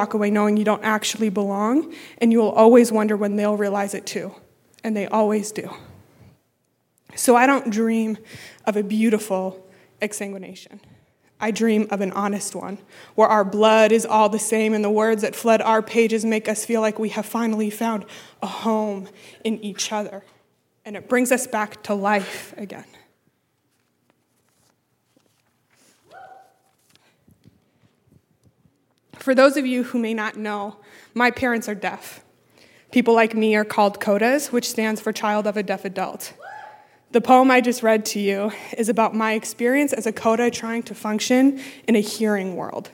walk away knowing you don't actually belong, and you'll always wonder when they'll realize it too, and they always do. So I don't dream of a beautiful exsanguination. I dream of an honest one, where our blood is all the same and the words that flood our pages make us feel like we have finally found a home in each other. And it brings us back to life again. For those of you who may not know, my parents are deaf. People like me are called CODAs, which stands for Child of a Deaf Adult. The poem I just read to you is about my experience as a CODA trying to function in a hearing world.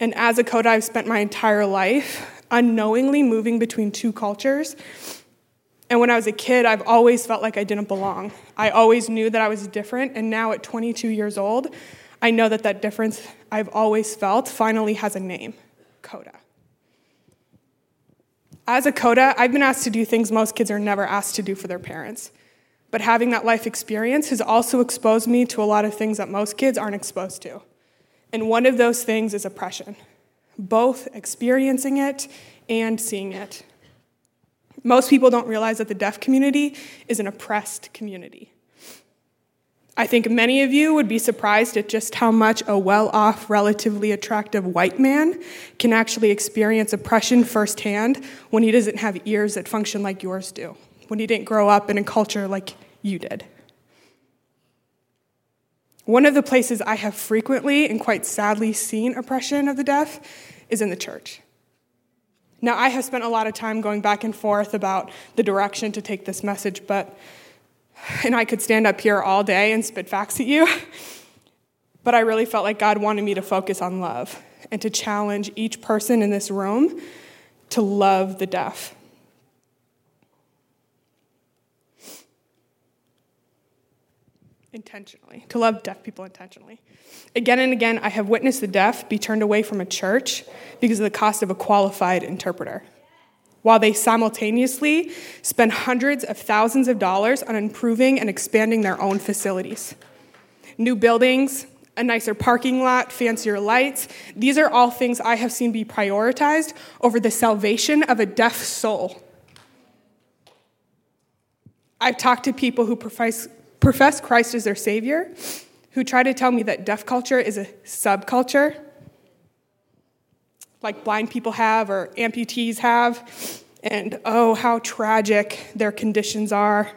And as a CODA, I've spent my entire life unknowingly moving between two cultures. And when I was a kid, I've always felt like I didn't belong. I always knew that I was different, and now at 22 years old, I know that that difference I've always felt finally has a name, CODA. As a CODA, I've been asked to do things most kids are never asked to do for their parents. But having that life experience has also exposed me to a lot of things that most kids aren't exposed to. And one of those things is oppression, both experiencing it and seeing it. Most people don't realize that the deaf community is an oppressed community. I think many of you would be surprised at just how much a well-off, relatively attractive white man can actually experience oppression firsthand when he doesn't have ears that function like yours do, when he didn't grow up in a culture like you did. One of the places I have frequently and quite sadly seen oppression of the deaf is in the church. Now, I have spent a lot of time going back and forth about the direction to take this message, and I could stand up here all day and spit facts at you, but I really felt like God wanted me to focus on love and to challenge each person in this room to love the deaf. Intentionally, to love deaf people intentionally. Again and again, I have witnessed the deaf be turned away from a church because of the cost of a qualified interpreter, while they simultaneously spend hundreds of thousands of dollars on improving and expanding their own facilities. New buildings, a nicer parking lot, fancier lights, these are all things I have seen be prioritized over the salvation of a deaf soul. I've talked to people who profess Christ as their Savior, who try to tell me that deaf culture is a subculture, like blind people have or amputees have, and oh, how tragic their conditions are.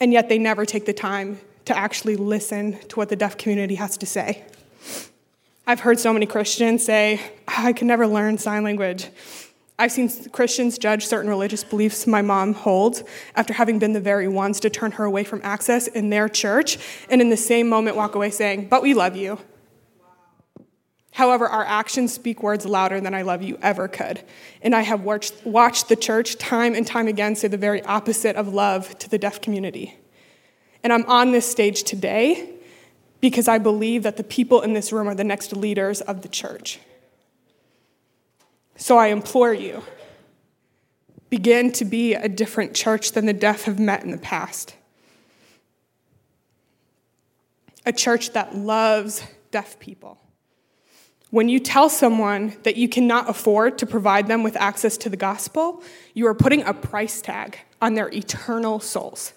And yet they never take the time to actually listen to what the deaf community has to say. I've heard so many Christians say, I can never learn sign language. I've seen Christians judge certain religious beliefs my mom holds after having been the very ones to turn her away from access in their church, and in the same moment walk away saying, but we love you. Wow. However, our actions speak words louder than I love you ever could. And I have watched the church time and time again say the very opposite of love to the deaf community. And I'm on this stage today because I believe that the people in this room are the next leaders of the church. So I implore you, begin to be a different church than the deaf have met in the past. A church that loves deaf people. When you tell someone that you cannot afford to provide them with access to the gospel, you are putting a price tag on their eternal souls.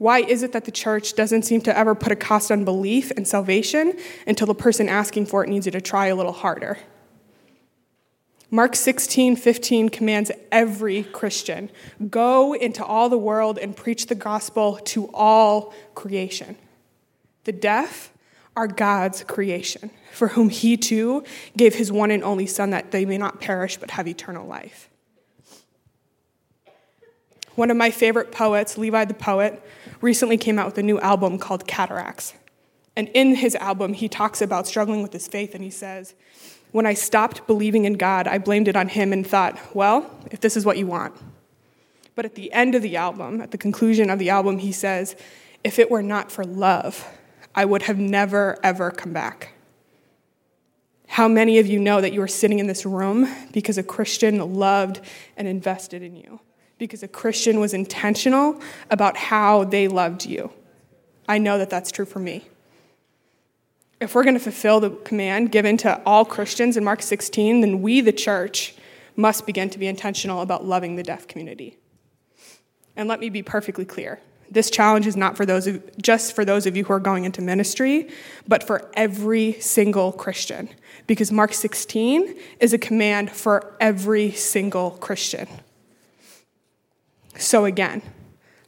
Why is it that the church doesn't seem to ever put a cost on belief and salvation until the person asking for it needs you to try a little harder? Mark 16:15 commands every Christian, go into all the world and preach the gospel to all creation. The deaf are God's creation, for whom he too gave his one and only Son that they may not perish but have eternal life. One of my favorite poets, Levi the Poet, recently came out with a new album called Cataracts. And in his album, he talks about struggling with his faith, and he says, when I stopped believing in God, I blamed it on him and thought, well, if this is what you want. But at the end of the album, at the conclusion of the album, he says, if it were not for love, I would have never, ever come back. How many of you know that you are sitting in this room because a Christian loved and invested in you? Because a Christian was intentional about how they loved you. I know that that's true for me. If we're going to fulfill the command given to all Christians in Mark 16, then we, the church, must begin to be intentional about loving the deaf community. And let me be perfectly clear. This challenge is not for those of you who are going into ministry, but for every single Christian, because Mark 16 is a command for every single Christian. So again,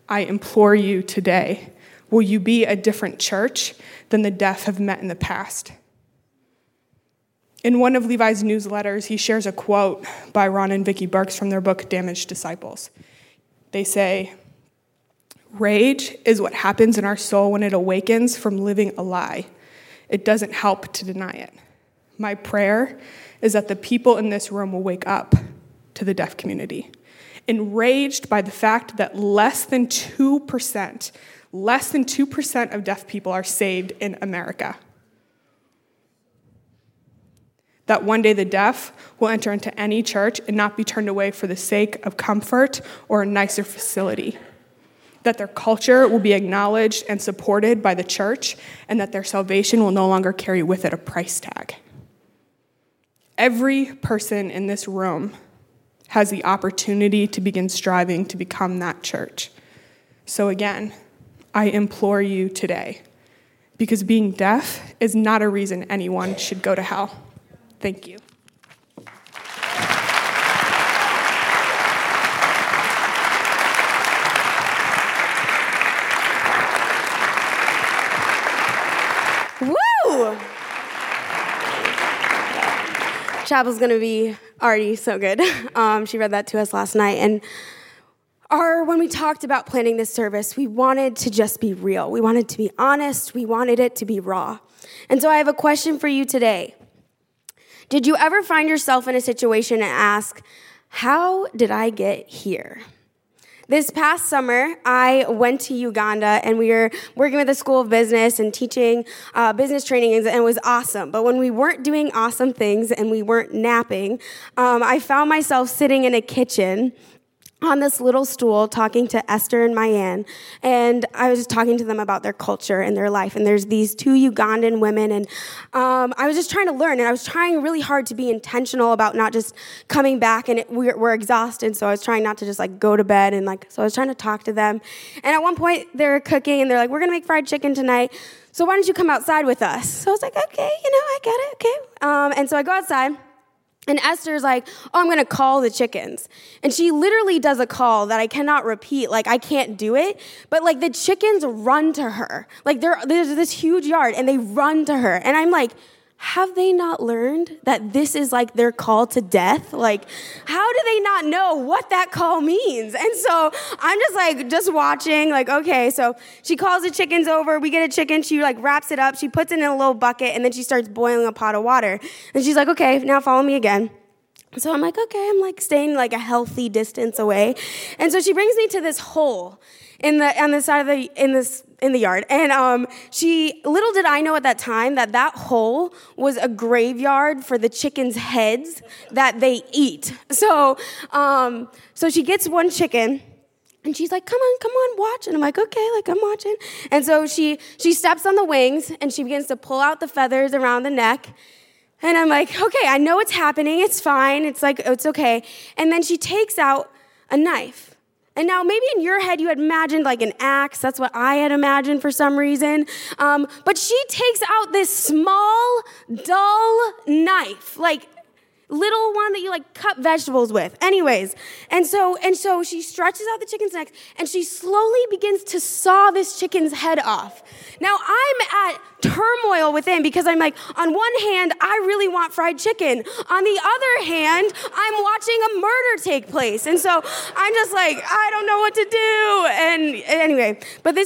I implore you today, will you be a different church than the deaf have met in the past? In one of Levi's newsletters, he shares a quote by Ron and Vicky Burks from their book, Damaged Disciples. They say, "Rage is what happens in our soul when it awakens from living a lie. It doesn't help to deny it. My prayer is that the people in this room will wake up to the deaf community, enraged by the fact that less than 2% of deaf people are saved in America. That one day the deaf will enter into any church and not be turned away for the sake of comfort or a nicer facility. That their culture will be acknowledged and supported by the church, and that their salvation will no longer carry with it a price tag." Every person in this room has the opportunity to begin striving to become that church. So again, I implore you today, because being deaf is not a reason anyone should go to hell. Thank you. Woo! Chapel's going to be already so good. She read that to us last night. And when we talked about planning this service, we wanted to just be real. We wanted to be honest. We wanted it to be raw. And so I have a question for you today. Did you ever find yourself in a situation and ask, how did I get here? This past summer, I went to Uganda, and we were working with the School of Business and teaching business trainings, and it was awesome. But when we weren't doing awesome things and we weren't napping, I found myself sitting in a kitchen on this little stool talking to Esther and Mayan, and I was just talking to them about their culture and their life, and there's these two Ugandan women, and I was just trying to learn, and I was trying really hard to be intentional about not just coming back, and we're exhausted, so I was trying not to just, go to bed, and, so I was trying to talk to them, and at one point, they're cooking, and they're like, we're gonna make fried chicken tonight, so why don't you come outside with us? So I was like, okay, I get it, okay, and so I go outside. And Esther's like, oh, I'm going to call the chickens. And she literally does a call that I cannot repeat. I can't do it. But, the chickens run to her. There's this huge yard, and they run to her. And I'm like, have they not learned that this is, their call to death? How do they not know what that call means? And so I'm just watching, okay. So she calls the chickens over. We get a chicken. She, wraps it up. She puts it in a little bucket, and then she starts boiling a pot of water. And she's like, okay, now follow me again. So I'm like, okay. I'm, staying, a healthy distance away. And so she brings me to this hole in the yard. And little did I know at that time that hole was a graveyard for the chickens' heads that they eat. So she gets one chicken, and she's like, come on, watch. And I'm like, okay, I'm watching. And so she steps on the wings, and she begins to pull out the feathers around the neck. And I'm like, okay, I know what's happening. It's fine. It's okay. And then she takes out a knife. And now maybe in your head you had imagined an axe. That's what I had imagined for some reason. But she takes out this small, dull knife, little one that you cut vegetables with. Anyways, and so she stretches out the chicken's neck, and she slowly begins to saw this chicken's head off. Now I'm at turmoil within, because I'm on one hand, I really want fried chicken. On the other hand, I'm watching a murder take place. And so I'm I don't know what to do. And anyway, but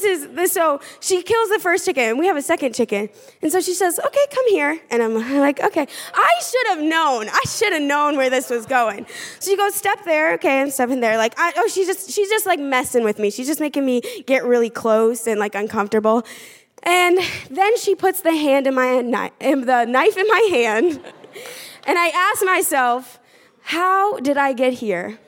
so she kills the first chicken, and we have a second chicken. And so she says, okay, come here. And I'm okay, I should have known. I should have known where this was going. So she goes, step there. Okay, I'm stepping there. She's just messing with me. She's just making me get really close and uncomfortable. And then she puts the knife in my hand, and I ask myself, how did I get here?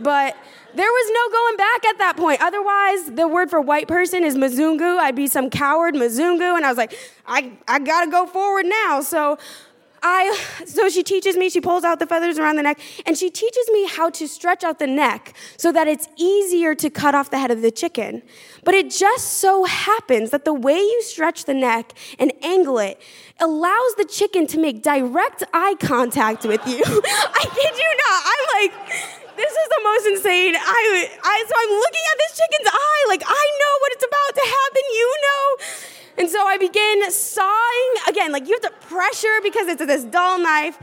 But There was no going back at that point. Otherwise, the word for white person is Mzungu. I'd be some coward Mzungu. And I was like, I got to go forward now. So she teaches me, she pulls out the feathers around the neck, and she teaches me how to stretch out the neck so that it's easier to cut off the head of the chicken. But it just so happens that the way you stretch the neck and angle it allows the chicken to make direct eye contact with you. I kid you not. I'm like, this is the most insane. So I'm looking at this chicken's eye, like, I know what it's about to happen, you know. And so I begin sawing, again, like you have to pressure because it's this dull knife.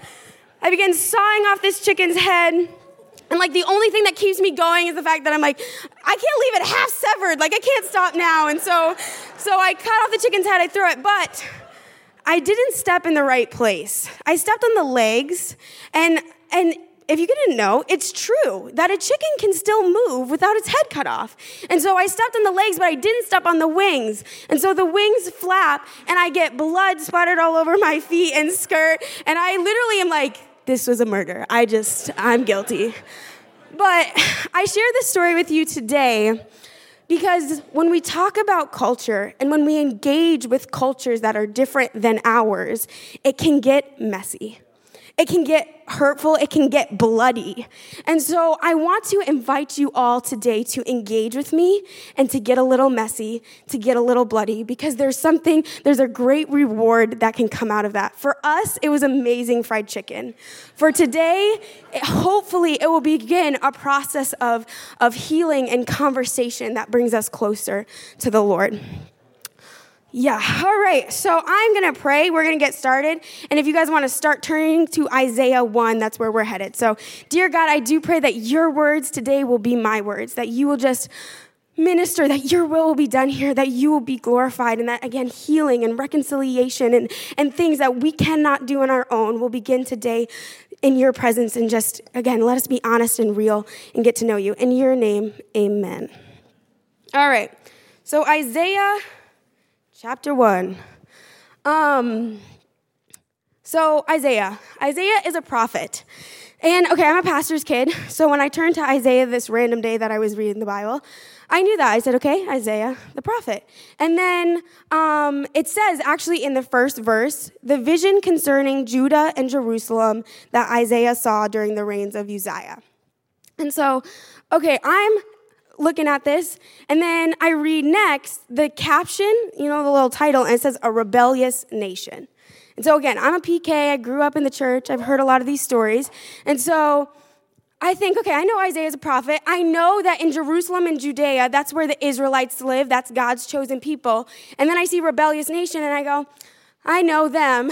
I begin sawing off this chicken's head. And like the only thing that keeps me going is the fact that I'm like, I can't leave it half severed. Like I can't stop now. And so I cut off the chicken's head, I threw it, but I didn't step in the right place. I stepped on the legs, and if you didn't know, it's true that a chicken can still move without its head cut off. And so I stepped on the legs, but I didn't step on the wings. And so the wings flap, and I get blood splattered all over my feet and skirt. And I literally am like, this was a murder. I'm guilty. But I share this story with you today because when we talk about culture and when we engage with cultures that are different than ours, it can get messy. It can get hurtful, it can get bloody. And so I want to invite you all today to engage with me and to get a little messy, to get a little bloody, because there's a great reward that can come out of that. For us, it was amazing fried chicken. For today, hopefully it will begin a process of healing and conversation that brings us closer to the Lord. Yeah, all right, so I'm going to pray. We're going to get started, and if you guys want to start turning to Isaiah 1, that's where we're headed. So, dear God, I do pray that your words today will be my words, that you will just minister, that your will be done here, that you will be glorified, and that, again, healing and reconciliation and things that we cannot do on our own will begin today in your presence, and just, again, let us be honest and real and get to know you. In your name, amen. All right, so Isaiah Chapter 1. So Isaiah is a prophet. And okay, I'm a pastor's kid. So when I turned to Isaiah this random day that I was reading the Bible, I knew that. I said, okay, Isaiah, the prophet. And then it says actually in the first verse, the vision concerning Judah and Jerusalem that Isaiah saw during the reigns of Uzziah. And so, okay, I'm looking at this, and then I read next the caption, you know, the little title, and it says, A Rebellious Nation. And so again, I'm a PK, I grew up in the church, I've heard a lot of these stories, and so I think, okay, I know Isaiah's a prophet, I know that in Jerusalem and Judea, that's where the Israelites live, that's God's chosen people, and then I see rebellious nation, and I go, I know them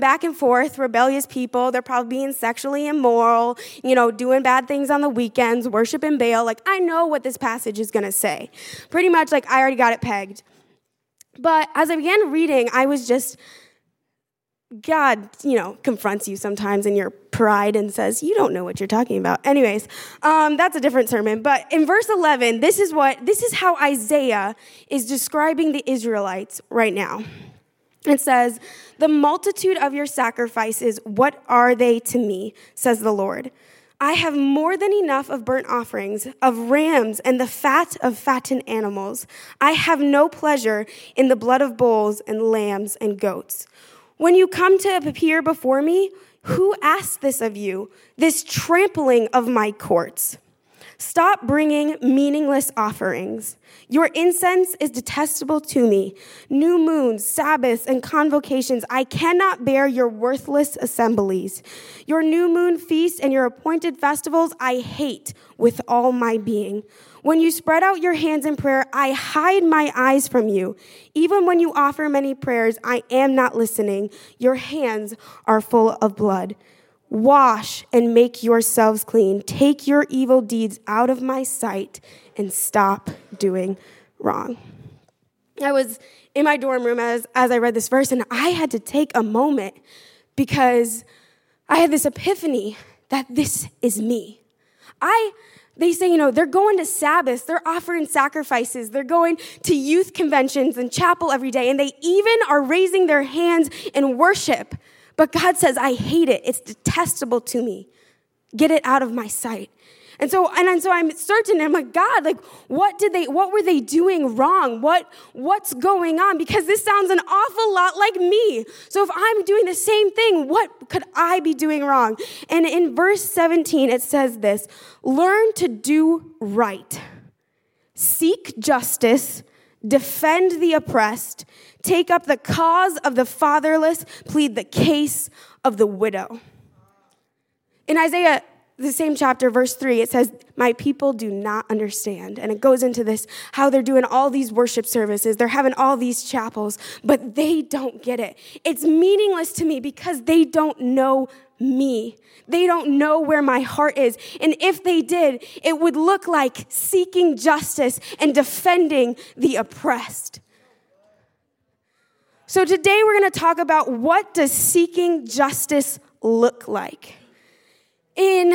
back and forth, rebellious people. They're probably being sexually immoral, you know, doing bad things on the weekends, worshiping Baal. Like, I know what this passage is going to say. Pretty much, like, I already got it pegged. But as I began reading, I was just, God, you know, confronts you sometimes in your pride and says, you don't know what you're talking about. Anyways, that's a different sermon. But in verse 11, this is how Isaiah is describing the Israelites right now. It says, the multitude of your sacrifices, what are they to me, says the Lord. I have more than enough of burnt offerings, of rams, and the fat of fattened animals. I have no pleasure in the blood of bulls and lambs and goats. When you come to appear before me, who asks this of you, this trampling of my courts? Stop bringing meaningless offerings. Your incense is detestable to me. New moons, Sabbaths, and convocations, I cannot bear your worthless assemblies. Your new moon feasts and your appointed festivals, I hate with all my being. When you spread out your hands in prayer, I hide my eyes from you. Even when you offer many prayers, I am not listening. Your hands are full of blood. Wash and make yourselves clean. Take your evil deeds out of my sight and stop doing wrong. I was in my dorm room as I read this verse, and I had to take a moment because I had this epiphany that this is me. They say, you know, they're going to Sabbaths, they're offering sacrifices, they're going to youth conventions and chapel every day, and they even are raising their hands in worship. But God says, I hate it. It's detestable to me. Get it out of my sight. And so I'm certain, I'm like, God, like, what were they doing wrong? What's going on? Because this sounds an awful lot like me. So if I'm doing the same thing, what could I be doing wrong? And in verse 17, it says this: learn to do right, seek justice, defend the oppressed, take up the cause of the fatherless, plead the case of the widow. In Isaiah, the same chapter, verse 3, it says, my people do not understand. And it goes into this, how they're doing all these worship services. They're having all these chapels, but they don't get it. It's meaningless to me because they don't know me. They don't know where my heart is. And if they did, it would look like seeking justice and defending the oppressed. So today we're going to talk about, what does seeking justice look like? In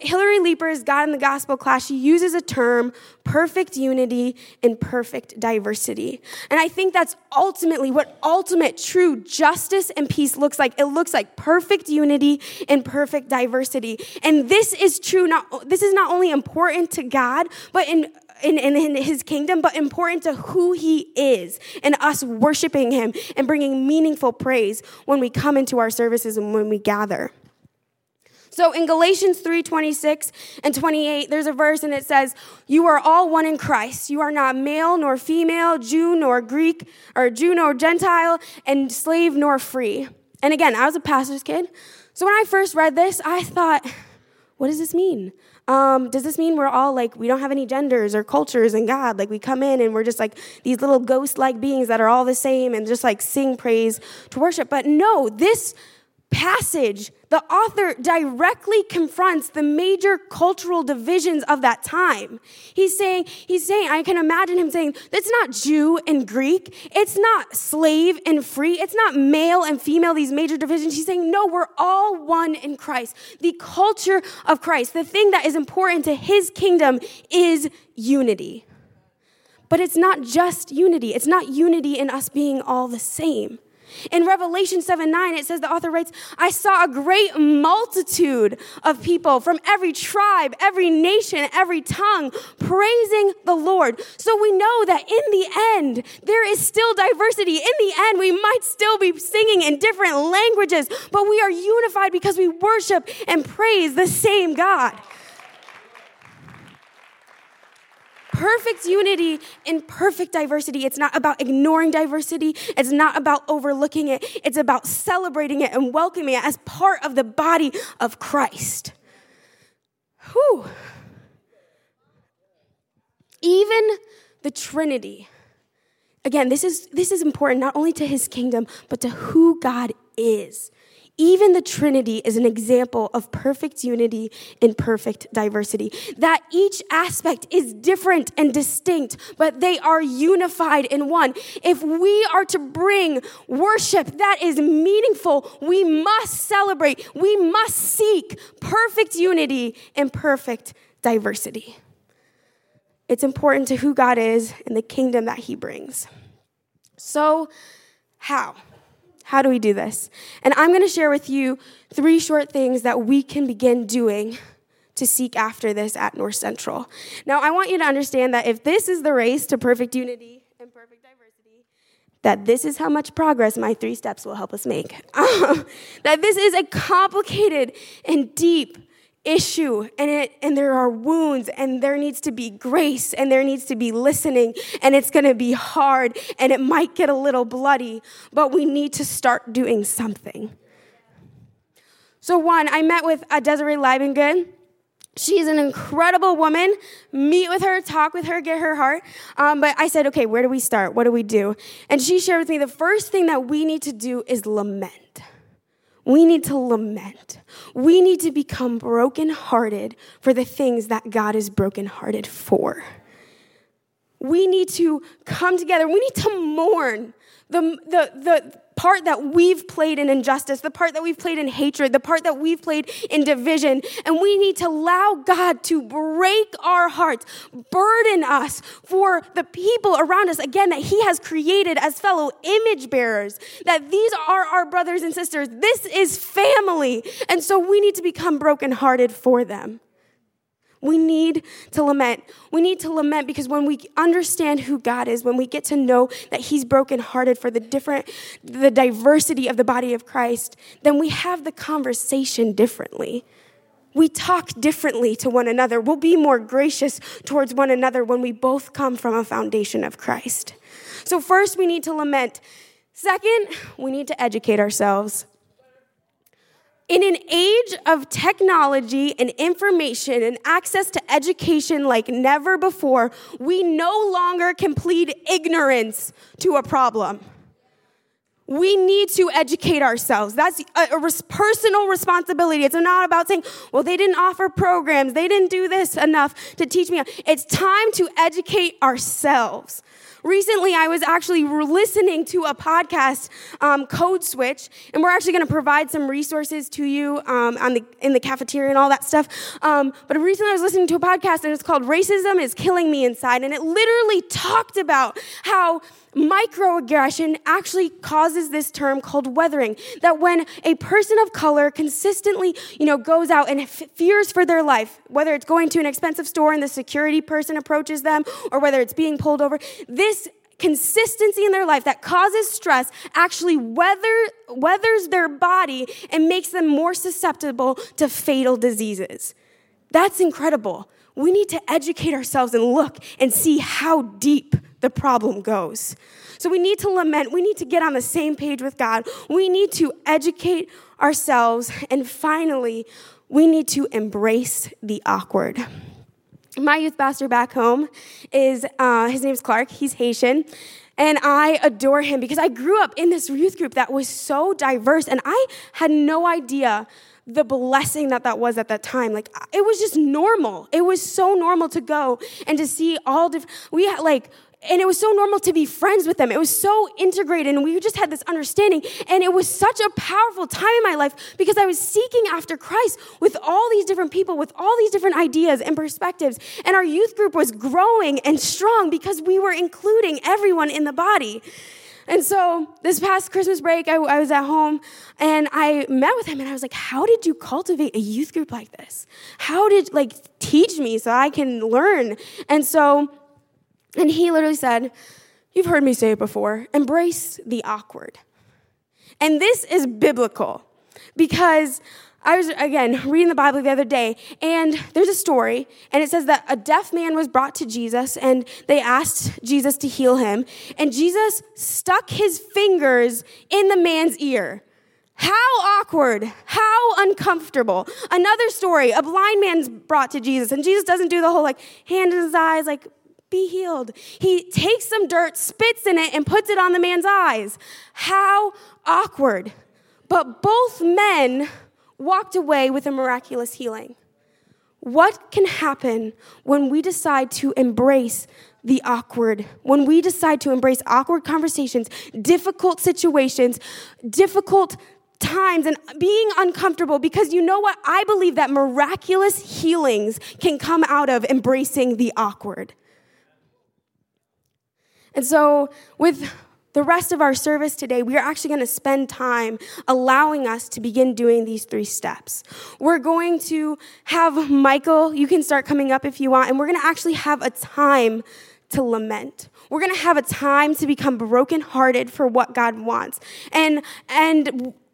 Hillary Leeper's God in the Gospel class, she uses a term, perfect unity and perfect diversity. And I think that's ultimately what ultimate true justice and peace looks like. It looks like perfect unity and perfect diversity. And this is true. This is not only important to God, but in his kingdom, but important to who he is and us worshiping him and bringing meaningful praise when we come into our services and when we gather. So in Galatians 3:26 and 28, there's a verse and it says, you are all one in Christ. You are not male nor female, Jew nor Greek, or Jew nor Gentile, and slave nor free. And again, I was a pastor's kid. So when I first read this, I thought, what does this mean? Does this mean we're all like, we don't have any genders or cultures in God? Like we come in and we're just like these little ghost-like beings that are all the same and just like sing praise to worship. But no, this passage, the author directly confronts the major cultural divisions of that time. He's saying, I can imagine him saying, it's not Jew and Greek. It's not slave and free. It's not male and female, these major divisions. He's saying, no, we're all one in Christ. The culture of Christ, the thing that is important to his kingdom, is unity. But it's not just unity. It's not unity in us being all the same. In Revelation 7:9, it says, the author writes, I saw a great multitude of people from every tribe, every nation, every tongue, praising the Lord. So we know that in the end, there is still diversity. In the end, we might still be singing in different languages, but we are unified because we worship and praise the same God. Perfect unity in perfect diversity. It's not about ignoring diversity. It's not about overlooking it. It's about celebrating it and welcoming it as part of the body of Christ. Whew. Even the Trinity. Again, this is important not only to his kingdom, but to who God is. Even the Trinity is an example of perfect unity in perfect diversity. That each aspect is different and distinct, but they are unified in one. If we are to bring worship that is meaningful, we must celebrate, we must seek perfect unity and perfect diversity. It's important to who God is and the kingdom that he brings. So, how? How do we do this? And I'm going to share with you 3 short things that we can begin doing to seek after this at North Central. Now, I want you to understand that if this is the race to perfect unity and perfect diversity, that this is how much progress my 3 steps will help us make. That this is a complicated and deep issue, and there are wounds, and there needs to be grace, and there needs to be listening, and it's going to be hard, and it might get a little bloody, but we need to start doing something. So 1, I met with Desiree Leibengood. She's an incredible woman. Meet with her, talk with her, get her heart. But I said, okay, where do we start? What do we do? And she shared with me the first thing that we need to do is lament. We need to lament. We need to become brokenhearted for the things that God is brokenhearted for. We need to come together. We need to mourn the part that we've played in injustice, the part that we've played in hatred, the part that we've played in division. And we need to allow God to break our hearts, burden us for the people around us, again, that he has created as fellow image bearers, that these are our brothers and sisters. This is family. And so we need to become brokenhearted for them. We need to lament. We need to lament because when we understand who God is, when we get to know that he's brokenhearted for the diversity of the body of Christ, then we have the conversation differently. We talk differently to one another. We'll be more gracious towards one another when we both come from a foundation of Christ. So first, we need to lament. Second, we need to educate ourselves. In an age of technology and information and access to education like never before, we no longer can plead ignorance to a problem. We need to educate ourselves. That's a personal responsibility. It's not about saying, well, they didn't offer programs. They didn't do this enough to teach me. It's time to educate ourselves. Recently, I was actually listening to a podcast, Code Switch, and we're actually going to provide some resources to you in the cafeteria and all that stuff. But recently, I was listening to a podcast, and it's called Racism is Killing Me Inside, and it literally talked about how microaggression actually causes this term called weathering, that when a person of color consistently, goes out and fears for their life, whether it's going to an expensive store and the security person approaches them, or whether it's being pulled over, this consistency in their life that causes stress actually weathers their body and makes them more susceptible to fatal diseases. That's incredible. We need to educate ourselves and look and see how deep the problem goes. So we need to lament. We need to get on the same page with God. We need to educate ourselves. And finally, we need to embrace the awkward. My youth pastor back home is, his name's Clark. He's Haitian. And I adore him because I grew up in this youth group that was so diverse. And I had no idea the blessing that was at that time. Like, it was just normal. It was so normal to go and to see all and it was so normal to be friends with them. It was so integrated, and we just had this understanding. And it was such a powerful time in my life because I was seeking after Christ with all these different people, with all these different ideas and perspectives. And our youth group was growing and strong because we were including everyone in the body. And so this past Christmas break, I was at home, and I met with him, and I was like, how did you cultivate a youth group like this? How did, teach me so I can learn? And he literally said, you've heard me say it before, embrace the awkward. And this is biblical because I was, again, reading the Bible the other day, and there's a story, and it says that a deaf man was brought to Jesus, and they asked Jesus to heal him, and Jesus stuck his fingers in the man's ear. How awkward, how uncomfortable. Another story, a blind man's brought to Jesus, and Jesus doesn't do the whole, hand in his eyes, be healed. He takes some dirt, spits in it, and puts it on the man's eyes. How awkward. But both men walked away with a miraculous healing. What can happen when we decide to embrace the awkward, when we decide to embrace awkward conversations, difficult situations, difficult times, and being uncomfortable? Because you know what? I believe that miraculous healings can come out of embracing the awkward. And so with the rest of our service today, we are actually going to spend time allowing us to begin doing these 3 steps. We're going to have Michael, you can start coming up if you want, and we're going to actually have a time to lament. We're going to have a time to become brokenhearted for what God wants. And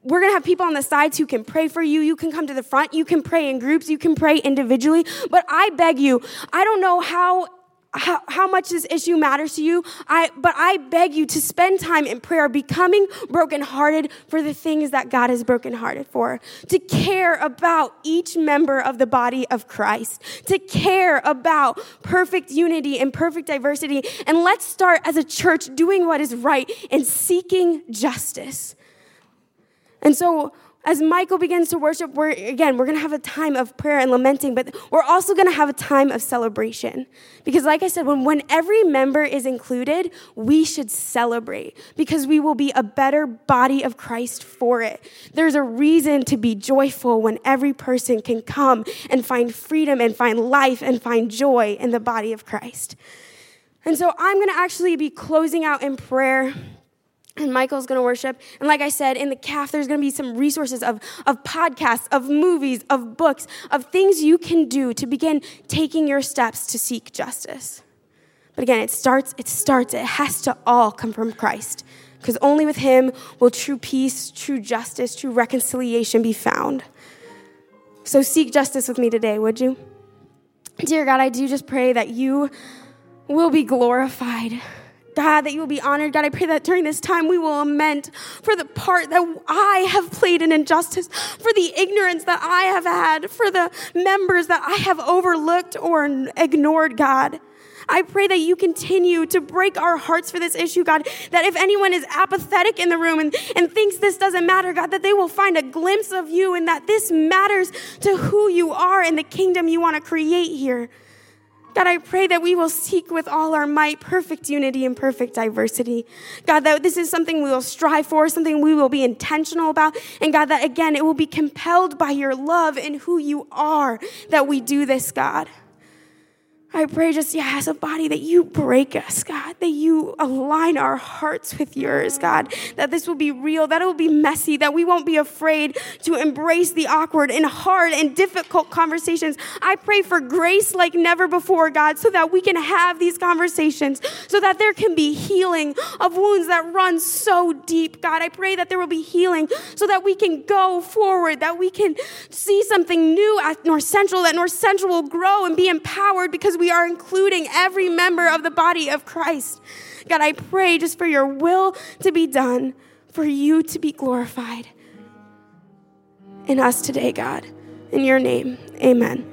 we're going to have people on the sides who can pray for you. You can come to the front. You can pray in groups. You can pray individually. But I beg you, I don't know how much this issue matters to you, but I beg you to spend time in prayer, becoming brokenhearted for the things that God is brokenhearted for, to care about each member of the body of Christ, to care about perfect unity and perfect diversity, and let's start as a church doing what is right and seeking justice. And so as Michael begins to worship, we're going to have a time of prayer and lamenting, but we're also going to have a time of celebration. Because like I said, when every member is included, we should celebrate because we will be a better body of Christ for it. There's a reason to be joyful when every person can come and find freedom and find life and find joy in the body of Christ. And so I'm going to actually be closing out in prayer. and Michael's going to worship. And like I said, in the caf, there's going to be some resources of podcasts, of movies, of books, of things you can do to begin taking your steps to seek justice. But again, it has to all come from Christ, because only with him will true peace, true justice, true reconciliation be found. So seek justice with me today, would you? Dear God, I do just pray that you will be glorified. God, that you will be honored. God, I pray that during this time we will lament for the part that I have played in injustice, for the ignorance that I have had, for the members that I have overlooked or ignored, God. I pray that you continue to break our hearts for this issue, God, that if anyone is apathetic in the room and thinks this doesn't matter, God, that they will find a glimpse of you and that this matters to who you are and the kingdom you want to create here. God, I pray that we will seek with all our might perfect unity and perfect diversity. God, that this is something we will strive for, something we will be intentional about. And God, that again, it will be compelled by your love and who you are that we do this, God. I pray just, as a body, that you break us, God, that you align our hearts with yours, God, that this will be real, that it will be messy, that we won't be afraid to embrace the awkward and hard and difficult conversations. I pray for grace like never before, God, so that we can have these conversations, so that there can be healing of wounds that run so deep, God. I pray that there will be healing so that we can go forward, that we can see something new at North Central, that North Central will grow and be empowered because we are including every member of the body of Christ. God, I pray just for your will to be done, for you to be glorified in us today, God. In your name, amen.